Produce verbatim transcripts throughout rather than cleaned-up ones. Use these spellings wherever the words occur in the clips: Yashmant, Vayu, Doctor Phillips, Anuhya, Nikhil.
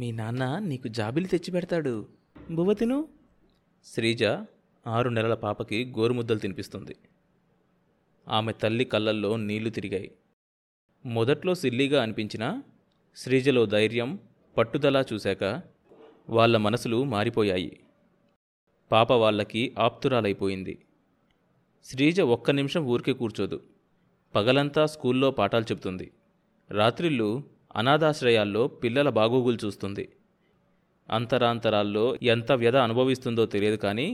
మీ నాన్న నీకు జాబిలి తెచ్చిపెడతాడు, బువ్వ తిను. శ్రీజ ఆరు నెలల పాపకి గోరుముద్దలు తినిపిస్తుంది. ఆమె తల్లి కళ్ళల్లో నీళ్లు తిరిగాయి. మొదట్లో సిల్లీగా అనిపించినా శ్రీజలో ధైర్యం, పట్టుదల చూశాక వాళ్ళ మనసులు మారిపోయాయి. పాప వాళ్ళకి ఆప్తురాలైపోయింది. శ్రీజ ఒక్క నిమిషం ఊరికే కూర్చోదు. పగలంతా స్కూల్లో పాఠాలు చెప్తుంది. రాత్రిళ్ళు అనాథాశ్రయాల్లో పిల్లల బాగోగులు చూస్తుంది. అంతరాంతరాల్లో ఎంత వ్యధ అనుభవిస్తుందో తెలియదు, కానీ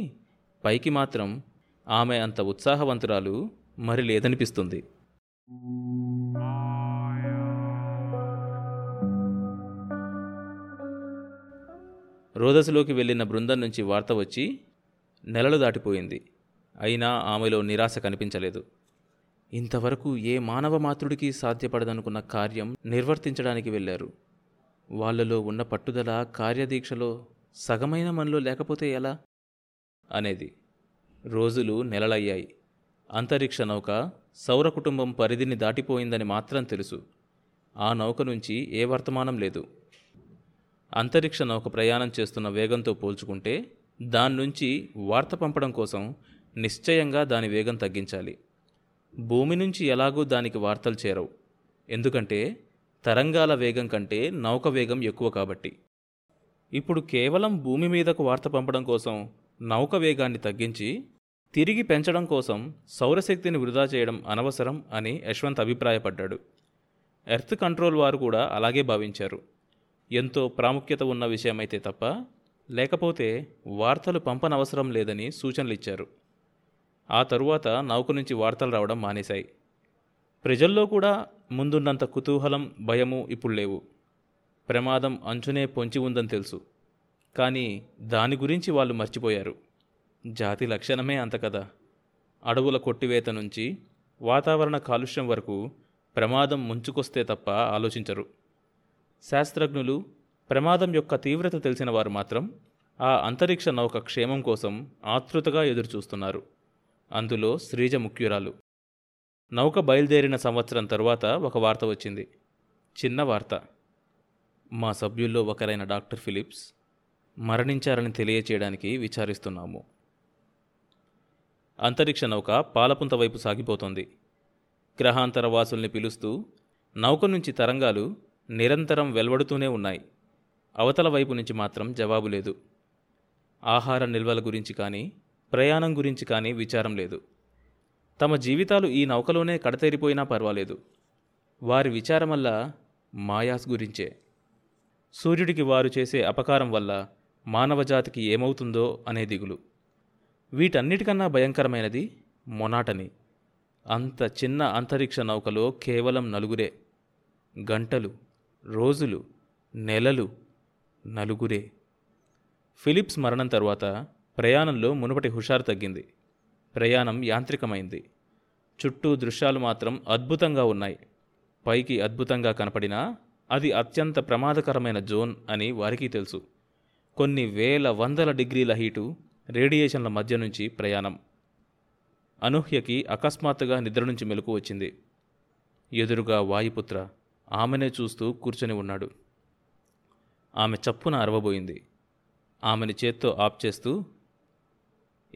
పైకి మాత్రం ఆమె అంత ఉత్సాహవంతురాలు మరి లేదనిపిస్తుంది. రోదసులోకి వెళ్ళిన బృందం నుంచి వార్త వచ్చి నెలలు దాటిపోయింది. అయినా ఆమెలో నిరాశ కనిపించలేదు. ఇంతవరకు ఏ మానవ మాతృడికి సాధ్యపడదనుకున్న కార్యం నిర్వర్తించడానికి వెళ్ళారు. వాళ్ళలో ఉన్న పట్టుదల కార్యదీక్షలో సగమైన మనలో లేకపోతే ఎలా అనేది. రోజులు నెలలయ్యాయి. అంతరిక్ష నౌక సౌర కుటుంబం పరిధిని దాటిపోయిందని మాత్రం తెలుసు. ఆ నౌక నుంచి ఏ వర్తమానం లేదు. అంతరిక్ష నౌక ప్రయాణం చేస్తున్న వేగంతో పోల్చుకుంటే దాని నుంచి వార్త పంపడం కోసం నిశ్చయంగా దాని వేగం తగ్గించాలి. భూమి నుంచి ఎలాగూ దానికి వార్తలు చేరవు, ఎందుకంటే తరంగాల వేగం కంటే నౌక వేగం ఎక్కువ కాబట్టి. ఇప్పుడు కేవలం భూమి మీదకు వార్త పంపడం కోసం నౌక వేగాన్ని తగ్గించి తిరిగి పెంచడం కోసం సౌరశక్తిని వృధా చేయడం అనవసరం అని యశ్వంత్ అభిప్రాయపడ్డాడు. ఎర్త్ కంట్రోల్ వారు కూడా అలాగే భావించారు. ఎంతో ప్రాముఖ్యత ఉన్న విషయమైతే తప్ప, లేకపోతే వార్తలు పంపనవసరం లేదని సూచనలిచ్చారు. ఆ తరువాత నౌక నుంచి వార్తలు రావడం మానేశాయి. ప్రజల్లో కూడా ముందున్నంత కుతూహలం, భయము ఇప్పుడు లేవు. ప్రమాదం అంచునే పొంచి ఉందని తెలుసు, కానీ దాని గురించి వాళ్ళు మర్చిపోయారు. జాతి లక్షణమే అంత కదా. అడవుల కొట్టివేత నుంచి వాతావరణ కాలుష్యం వరకు ప్రమాదం ముంచుకొస్తే తప్ప ఆలోచించరు. శాస్త్రజ్ఞులు, ప్రమాదం యొక్క తీవ్రత తెలిసిన వారు మాత్రం ఆ అంతరిక్ష నౌక క్షేమం కోసం ఆతృతగా ఎదురుచూస్తున్నారు. అందులో శ్రీజ ముఖ్యురాలు. నౌక బయలుదేరిన సంవత్సరం తరువాత ఒక వార్త వచ్చింది. చిన్న వార్త. మా సభ్యుల్లో ఒకరైన డాక్టర్ ఫిలిప్స్ మరణించారని తెలియచేయడానికి విచారిస్తున్నాము. అంతరిక్ష నౌక పాలపుంత వైపు సాగిపోతుంది. గ్రహాంతర వాసుల్ని పిలుస్తూ నౌక నుంచి తరంగాలు నిరంతరం వెలువడుతూనే ఉన్నాయి. అవతల వైపు నుంచి మాత్రం జవాబు లేదు. ఆహార నిల్వల గురించి కానీ, ప్రయాణం గురించి కానీ విచారం లేదు. తమ జీవితాలు ఈ నౌకలోనే కడతేరిపోయినా పర్వాలేదు. వారి విచారం వల్ల మాయాస్ గురించే, సూర్యుడికి వారు చేసే అపకారం వల్ల మానవజాతికి ఏమవుతుందో అనే దిగులు. వీటన్నిటికన్నా భయంకరమైనది మొనాటని. అంత చిన్న అంతరిక్ష నౌకలో కేవలం నలుగురే. గంటలు, రోజులు, నెలలు, నలుగురే. ఫిలిప్స్ మరణం తరువాత ప్రయాణంలో మునుపటి హుషారు తగ్గింది. ప్రయాణం యాంత్రికమైంది. చుట్టూ దృశ్యాలు మాత్రం అద్భుతంగా ఉన్నాయి. పైకి అద్భుతంగా కనపడినా అది అత్యంత ప్రమాదకరమైన జోన్ అని వారికి తెలుసు. కొన్ని వేల వందల డిగ్రీల హీటు, రేడియేషన్ల మధ్య నుంచి ప్రయాణం. అనూహ్యకి అకస్మాత్తుగా నిద్ర నుంచి మెలకు వచ్చింది. ఎదురుగా వాయుపుత్ర ఆమెనే చూస్తూ కూర్చొని ఉన్నాడు. ఆమె చప్పున అరవబోయింది. ఆమెని చేత్తో ఆప్ చేస్తూ,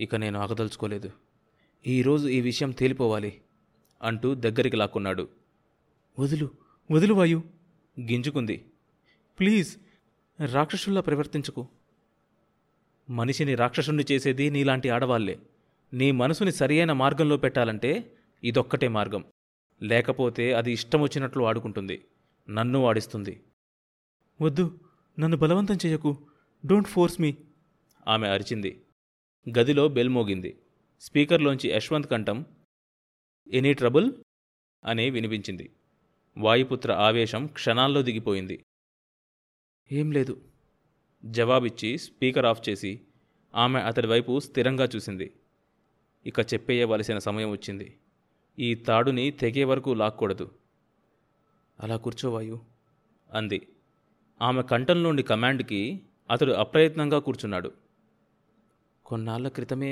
ఇక నేను ఆగదలుచుకోలేదు, ఈరోజు ఈ విషయం తేలిపోవాలి అంటూ దగ్గరికి లాక్కున్నాడు. వదులు, వదులు వాయు, గింజుకుంది. ప్లీజ్, రాక్షసుల్లా ప్రవర్తించకు. మనిషిని రాక్షసుణ్ణి చేసేది నీలాంటి ఆడవాళ్లే. నీ మనసుని సరియైన మార్గంలో పెట్టాలంటే ఇదొక్కటే మార్గం. లేకపోతే అది ఇష్టం వచ్చినట్లు ఆడుకుంటుంది, నన్ను ఆడిస్తుంది. వద్దు, నన్ను బలవంతం చేయకు, డోంట్ ఫోర్స్ మీ, ఆమె అరిచింది. గదిలో బెల్ మోగింది. స్పీకర్లోంచి యశ్వంత్ కంఠం, ఎనీ ట్రబుల్ అని వినిపించింది. వాయుపుత్ర ఆవేశం క్షణాల్లో దిగిపోయింది. ఏం లేదు జవాబిచ్చి స్పీకర్ ఆఫ్ చేసి ఆమె అతడి వైపు స్థిరంగా చూసింది. ఇక చెప్పేయవలసిన సమయం వచ్చింది. ఈ తాడుని తెగే వరకు లాక్కూడదు. అలా కూర్చోవాయు అంది. ఆమె కంఠంలోని కమాండ్కి అతడు అప్రయత్నంగా కూర్చున్నాడు. కొన్నాళ్ల క్రితమే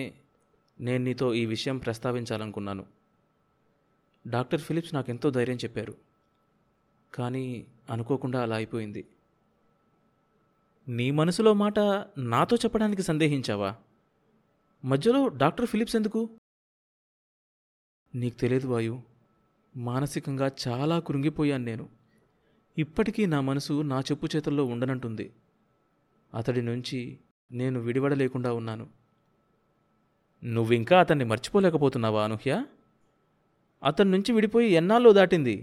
నేను నీతో ఈ విషయం ప్రస్తావించాలనుకున్నాను. డాక్టర్ ఫిలిప్స్ నాకెంతో ధైర్యం చెప్పారు, కానీ అనుకోకుండా అలా అయిపోయింది. నీ మనసులో మాట నాతో చెప్పడానికి సందేహించావా? మధ్యలో డాక్టర్ ఫిలిప్స్ ఎందుకు? నీకు తెలియదు వాయు, మానసికంగా చాలా కృంగిపోయాను నేను. ఇప్పటికీ నా మనసు నా చెప్పు చేతుల్లో ఉండనంటుంది. అతడి నుంచి నేను విడివడలేకుండా ఉన్నాను. నువ్వింకా అతన్ని మర్చిపోలేకపోతున్నావా అనూహ్య? అతని నుంచి విడిపోయి ఎన్నాళ్ళో దాటింది.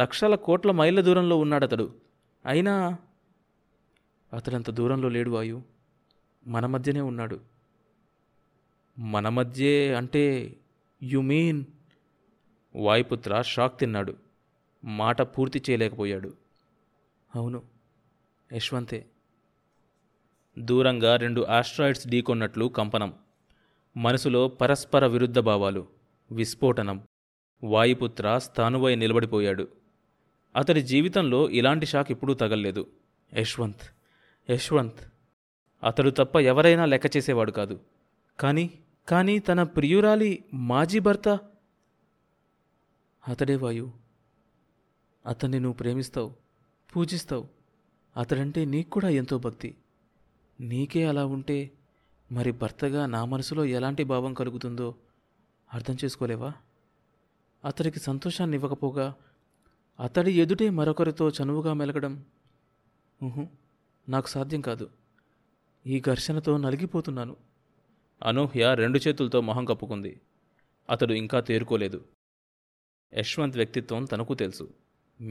లక్షల కోట్ల మైళ్ళ దూరంలో ఉన్నాడతడు. అయినా అతడంత దూరంలో లేడు వాయు, మన మధ్యనే ఉన్నాడు. మన మధ్యే అంటే యు మీన్? వాయుపుత్ర షాక్ తిన్నాడు, మాట పూర్తి చేయలేకపోయాడు. అవును, యశ్వంతే. దూరంగా రెండు ఆస్ట్రాయిడ్స్ ఢీకొన్నట్లు కంపనం, మనసులో పరస్పర విరుద్ధ భావాలు, విస్ఫోటనం. వాయుపుత్ర స్థానువై నిలబడిపోయాడు. అతడి జీవితంలో ఇలాంటి షాక్ ఎప్పుడూ తగల్లేదు. యశ్వంత్ యశ్వంత్ అతడు తప్ప ఎవరైనా లెక్క చేసేవాడు కాదు. కానీ కానీ తన ప్రియురాలి మాజీ భర్త అతడే వాయు. అతన్ని నువ్వు ప్రేమిస్తావు, పూజిస్తావు. అతడంటే నీకు కూడా ఎంతో భక్తి. నీకే అలా ఉంటే మరి భర్తగా నా మనసులో ఎలాంటి భావం కలుగుతుందో అర్థం చేసుకోలేవా? అతడికి సంతోషాన్ని ఇవ్వకపోగా అతడి ఎదుటే మరొకరితో చనువుగా మెలగడం నాకు సాధ్యం కాదు. ఈ ఘర్షణతో నలిగిపోతున్నాను. అనూహ్య రెండు చేతులతో మొహం కప్పుకుంది. అతడు ఇంకా తేరుకోలేదు. యశ్వంత్ వ్యక్తిత్వం తనకు తెలుసు.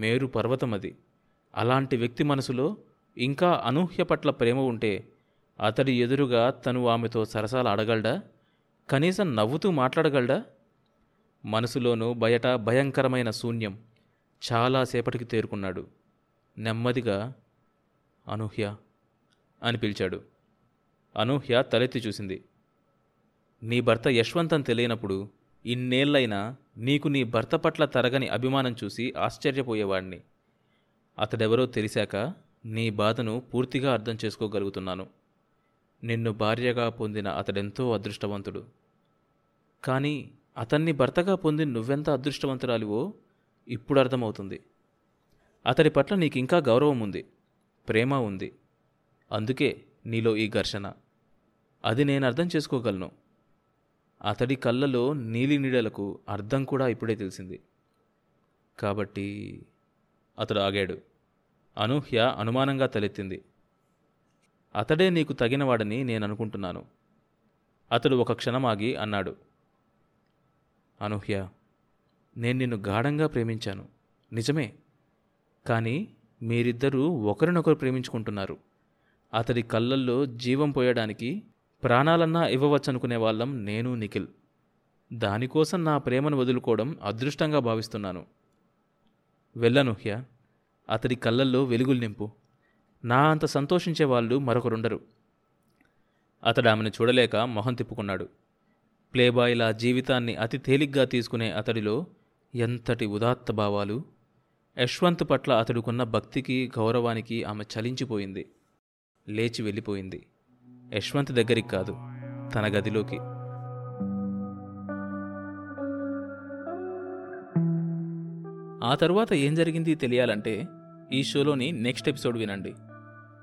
మేరు పర్వతం అది. అలాంటి వ్యక్తి మనసులో ఇంకా అనూహ్య పట్ల ప్రేమ ఉంటే అతడి ఎదురుగా తను ఆమెతో సరసాలు ఆడగలడా? కనీసం నవ్వుతూ మాట్లాడగలడా? మనసులోనూ బయట భయంకరమైన శూన్యం. చాలాసేపటికి తేరుకున్నాడు. నెమ్మదిగా అనూహ్య అని పిలిచాడు. అనూహ్య తలెత్తి చూసింది. నీ భర్త యశ్వంత్ అని తెలియనప్పుడు ఇన్నేళ్లైనా నీకు నీ భర్త పట్ల తరగని అభిమానం చూసి ఆశ్చర్యపోయేవాడిని. అతడెవరో తెలిసాక నీ బాధను పూర్తిగా అర్థం చేసుకోగలుగుతున్నాను. నిన్ను భార్యగా పొందిన అతడెంతో అదృష్టవంతుడు. కానీ అతన్ని భర్తగా పొంది నువ్వెంత అదృష్టవంతురాలివో ఇప్పుడు అర్థమవుతుంది. అతడి పట్ల నీకింకా గౌరవం ఉంది, ప్రేమ ఉంది. అందుకే నీలో ఈ ఘర్షణ. అది నేను అర్థం చేసుకోగలను. అతడి కళ్ళలో నీలి నీడలకు అర్థం కూడా ఇప్పుడే తెలిసింది. కాబట్టి అతడు ఆగాడు. అనూహ్య అనుమానంగా తలెత్తింది. అతడే నీకు తగినవాడని నేను అనుకుంటున్నాను. అతడు ఒక క్షణం ఆగి అన్నాడు. అనూహ్య, నేను నిన్ను గాఢంగా ప్రేమించాను, నిజమే. కానీ మీరిద్దరూ ఒకరినొకరు ప్రేమించుకుంటున్నారు. అతడి కళ్ళల్లో జీవం పోయడానికి ప్రాణాలన్నా ఇవ్వవచ్చనుకునే వాళ్ళం నేను, నిఖిల్. దానికోసం నా ప్రేమను వదులుకోవడం అదృష్టంగా భావిస్తున్నాను. వెళ్ళనూహ్య, అతడి కళ్ళల్లో వెలుగులు నింపు. నా అంత సంతోషించే వాళ్ళు మరొకరుండరు. అతడు ఆమెను చూడలేక మొహం తిప్పుకున్నాడు. ప్లేబాయ్లా జీవితాన్ని అతి తేలిగ్గా తీసుకునే అతడిలో ఎంతటి ఉదాత్త భావాలు! యశ్వంత్ పట్ల అతడుకున్న భక్తికి గౌరవానికి ఆమె చలించిపోయింది. లేచి వెళ్ళిపోయింది. యశ్వంత్ దగ్గరికి కాదు, తన గదిలోకి. ఆ తర్వాత ఏం జరిగింది తెలియాలంటే ఈ షోలోని నెక్స్ట్ ఎపిసోడ్ వినండి.